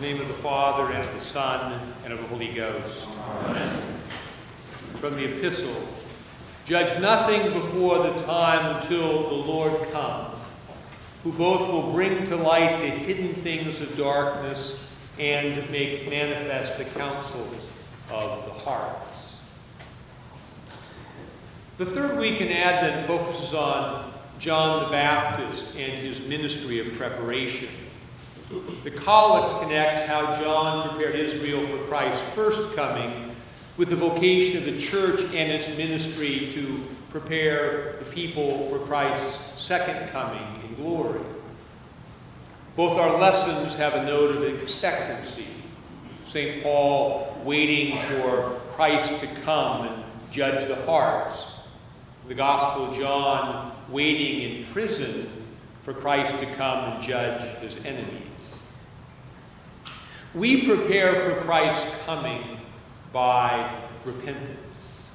In the name of the Father, and of the Son, and of the Holy Ghost. Amen. From the Epistle, Judge nothing before the time until the Lord come, who both will bring to light the hidden things of darkness and make manifest the counsels of the hearts. The third week in Advent focuses on John the Baptist and his ministry of preparation. The Collect connects how John prepared Israel for Christ's first coming with the vocation of the church and its ministry to prepare the people for Christ's second coming in glory. Both our lessons have a note of expectancy. St. Paul waiting for Christ to come and judge the hearts. The Gospel of John waiting in prison for Christ to come and judge his enemies. We prepare for Christ's coming by repentance.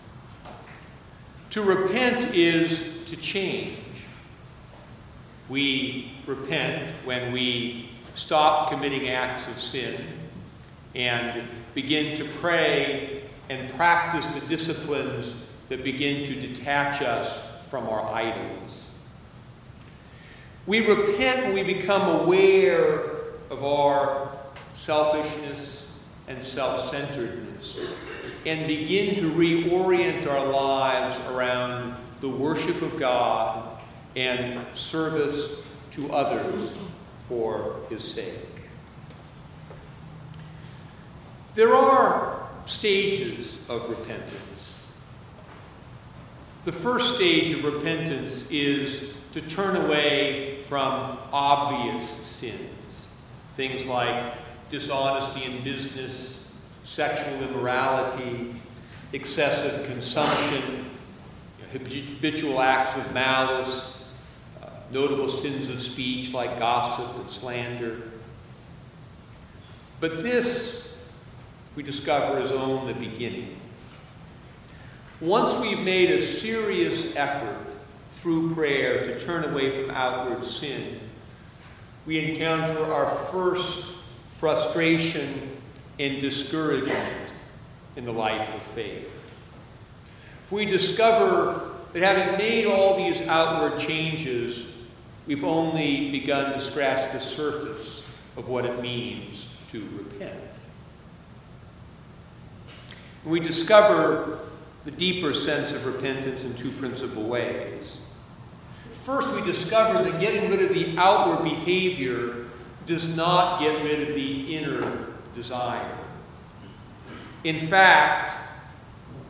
To repent is to change. We repent when we stop committing acts of sin and begin to pray and practice the disciplines that begin to detach us from our idols. We repent when we become aware of our selfishness and self-centeredness and begin to reorient our lives around the worship of God and service to others for his sake. There are stages of repentance. The first stage of repentance is to turn away from obvious sins, things like dishonesty in business, sexual immorality, excessive consumption, habitual acts of malice, notable sins of speech like gossip and slander. But this, we discover, is only the beginning. Once we've made a serious effort through prayer to turn away from outward sin, we encounter our first frustration and discouragement in the life of faith. If we discover that having made all these outward changes, we've only begun to scratch the surface of what it means to repent. We discover the deeper sense of repentance in two principal ways. First, we discover that getting rid of the outward behavior does not get rid of the inner desire. In fact,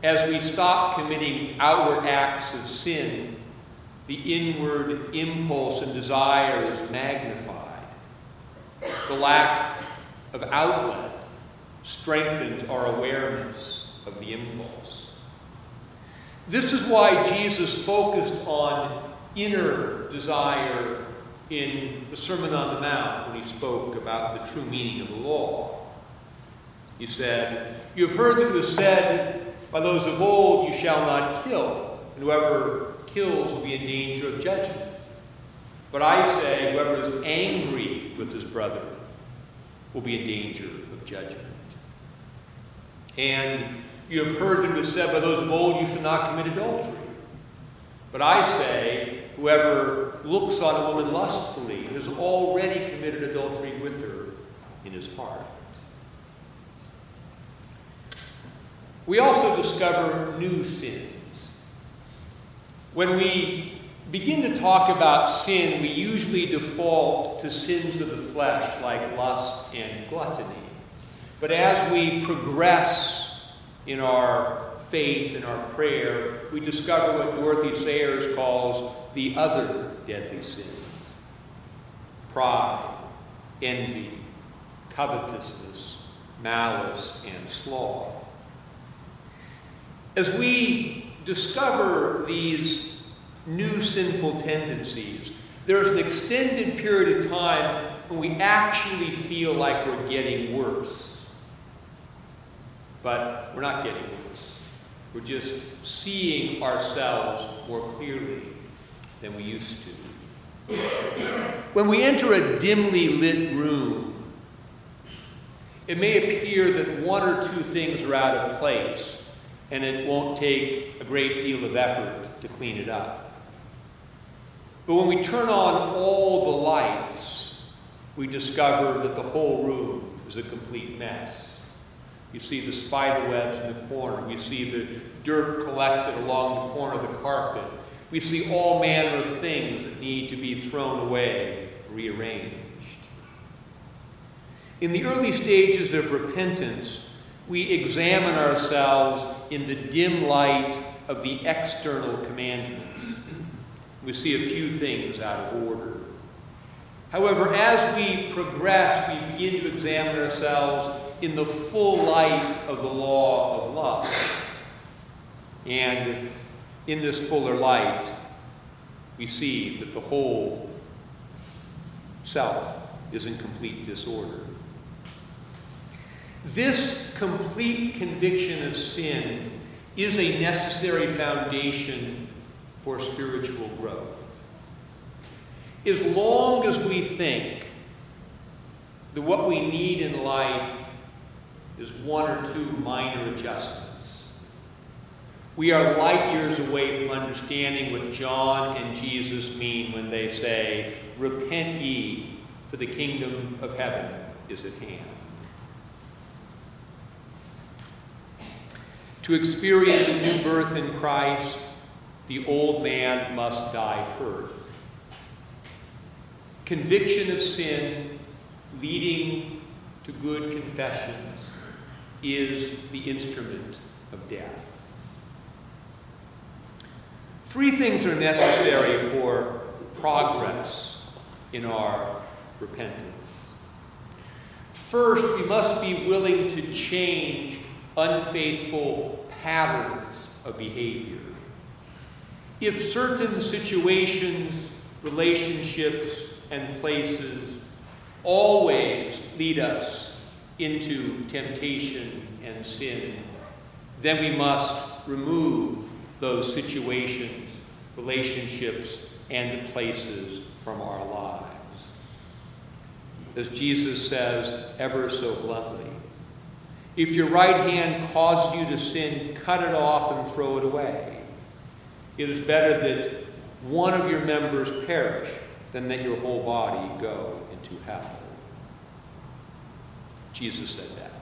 as we stop committing outward acts of sin, the inward impulse and desire is magnified. The lack of outlet strengthens our awareness of the impulse. This is why Jesus focused on inner desire in the Sermon on the Mount when he spoke about the true meaning of the law. He said, "You have heard that it was said by those of old, 'You shall not kill,' and whoever kills will be in danger of judgment. But I say, whoever is angry with his brother will be in danger of judgment. And you have heard that it was said by those of old, 'You shall not commit adultery.' But I say, whoever looks on a woman lustfully has already committed adultery with her in his heart." We also discover new sins. When we begin to talk about sin, we usually default to sins of the flesh like lust and gluttony. But as we progress in our faith, in our prayer, we discover what Dorothy Sayers calls the other deadly sins: pride, envy, covetousness, malice, and sloth. As we discover these new sinful tendencies, there's an extended period of time when we actually feel like we're getting worse. But we're not getting worse. We're just seeing ourselves more clearly than we used to. When we enter a dimly lit room, It may appear that one or two things are out of place, and it won't take a great deal of effort to clean it up. But when we turn on all the lights, we discover that the whole room is a complete mess. You see the spider webs in the corner. We see the dirt collected along the corner of the carpet. We see all manner of things that need to be thrown away, rearranged. In the early stages of repentance, we examine ourselves in the dim light of the external commandments. We see a few things out of order. However, as we progress, we begin to examine ourselves in the full light of the law of love. And in this fuller light, we see that the whole self is in complete disorder. This complete conviction of sin is a necessary foundation for spiritual growth. As long as we think that what we need in life is one or two minor adjustments, we are light years away from understanding what John and Jesus mean when they say, "Repent ye, for the kingdom of heaven is at hand." To experience a new birth in Christ, the old man must die first. Conviction of sin leading to good confessions is the instrument of death. Three things are necessary for progress in our repentance. First, we must be willing to change unfaithful patterns of behavior. If certain situations, relationships, and places always lead us into temptation and sin, then we must remove those situations, relationships, and places from our lives. As Jesus says ever so bluntly, if your right hand causes you to sin, cut it off and throw it away. It is better that one of your members perish than that your whole body go into hell. Jesus said that.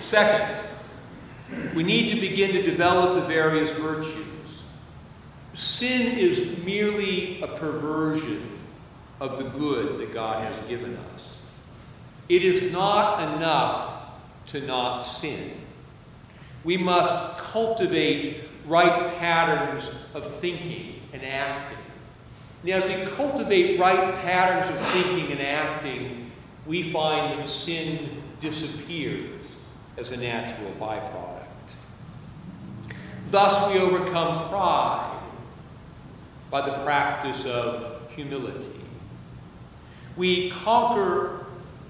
Second, we need to begin to develop the various virtues. Sin is merely a perversion of the good that God has given us. It is not enough to not sin. We must cultivate right patterns of thinking and acting. And as we cultivate right patterns of thinking and acting, we find that sin disappears as a natural byproduct. Thus, we overcome pride by the practice of humility. We conquer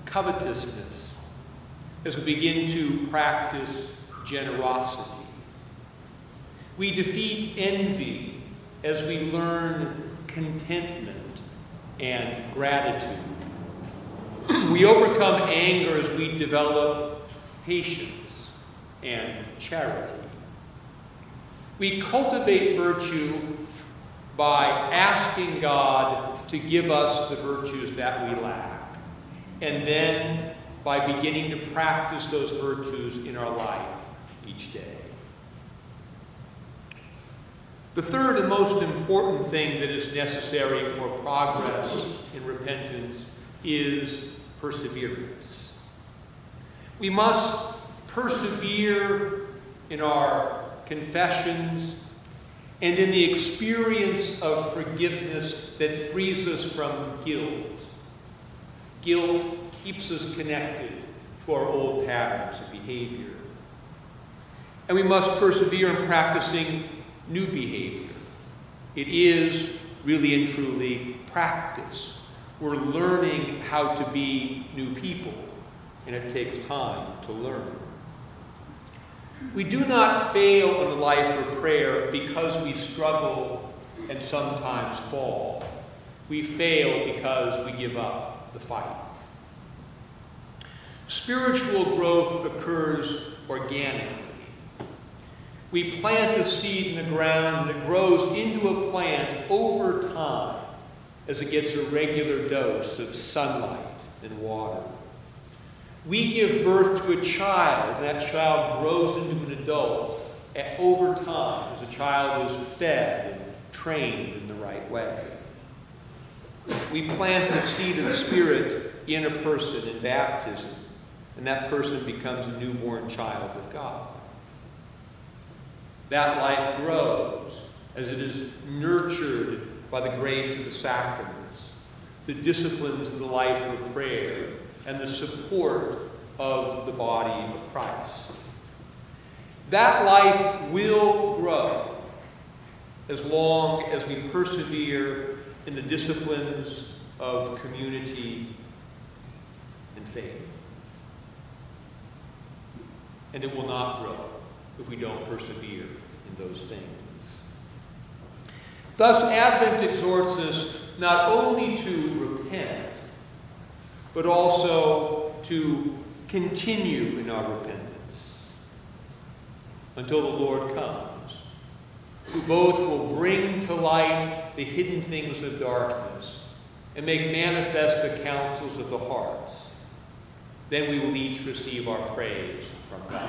covetousness as we begin to practice generosity. We defeat envy as we learn contentment and gratitude. We overcome anger as we develop patience and charity. We cultivate virtue by asking God to give us the virtues that we lack, and then by beginning to practice those virtues in our life each day. The third and most important thing that is necessary for progress in repentance is perseverance. We must persevere in our confessions and in the experience of forgiveness that frees us from guilt. Guilt keeps us connected to our old patterns of behavior. And we must persevere in practicing new behavior. It is really and truly practice. We're learning how to be new people, and it takes time to learn. We do not fail in the life of prayer because we struggle and sometimes fall. We fail because we give up the fight. Spiritual growth occurs organically. We plant a seed in the ground that grows into a plant over time as it gets a regular dose of sunlight and water. We give birth to a child, and that child grows into an adult over time as a child is fed and trained in the right way. We plant the seed of the Spirit in a person in baptism, and that person becomes a newborn child of God. That life grows as it is nurtured by the grace of the sacraments, the disciplines of the life of prayer, and the support of the body of Christ. That life will grow as long as we persevere in the disciplines of community and faith. And it will not grow if we don't persevere in those things. Thus, Advent exhorts us not only to repent, but also to continue in our repentance until the Lord comes, who both will bring to light the hidden things of darkness and make manifest the counsels of the hearts. Then we will each receive our praise from God.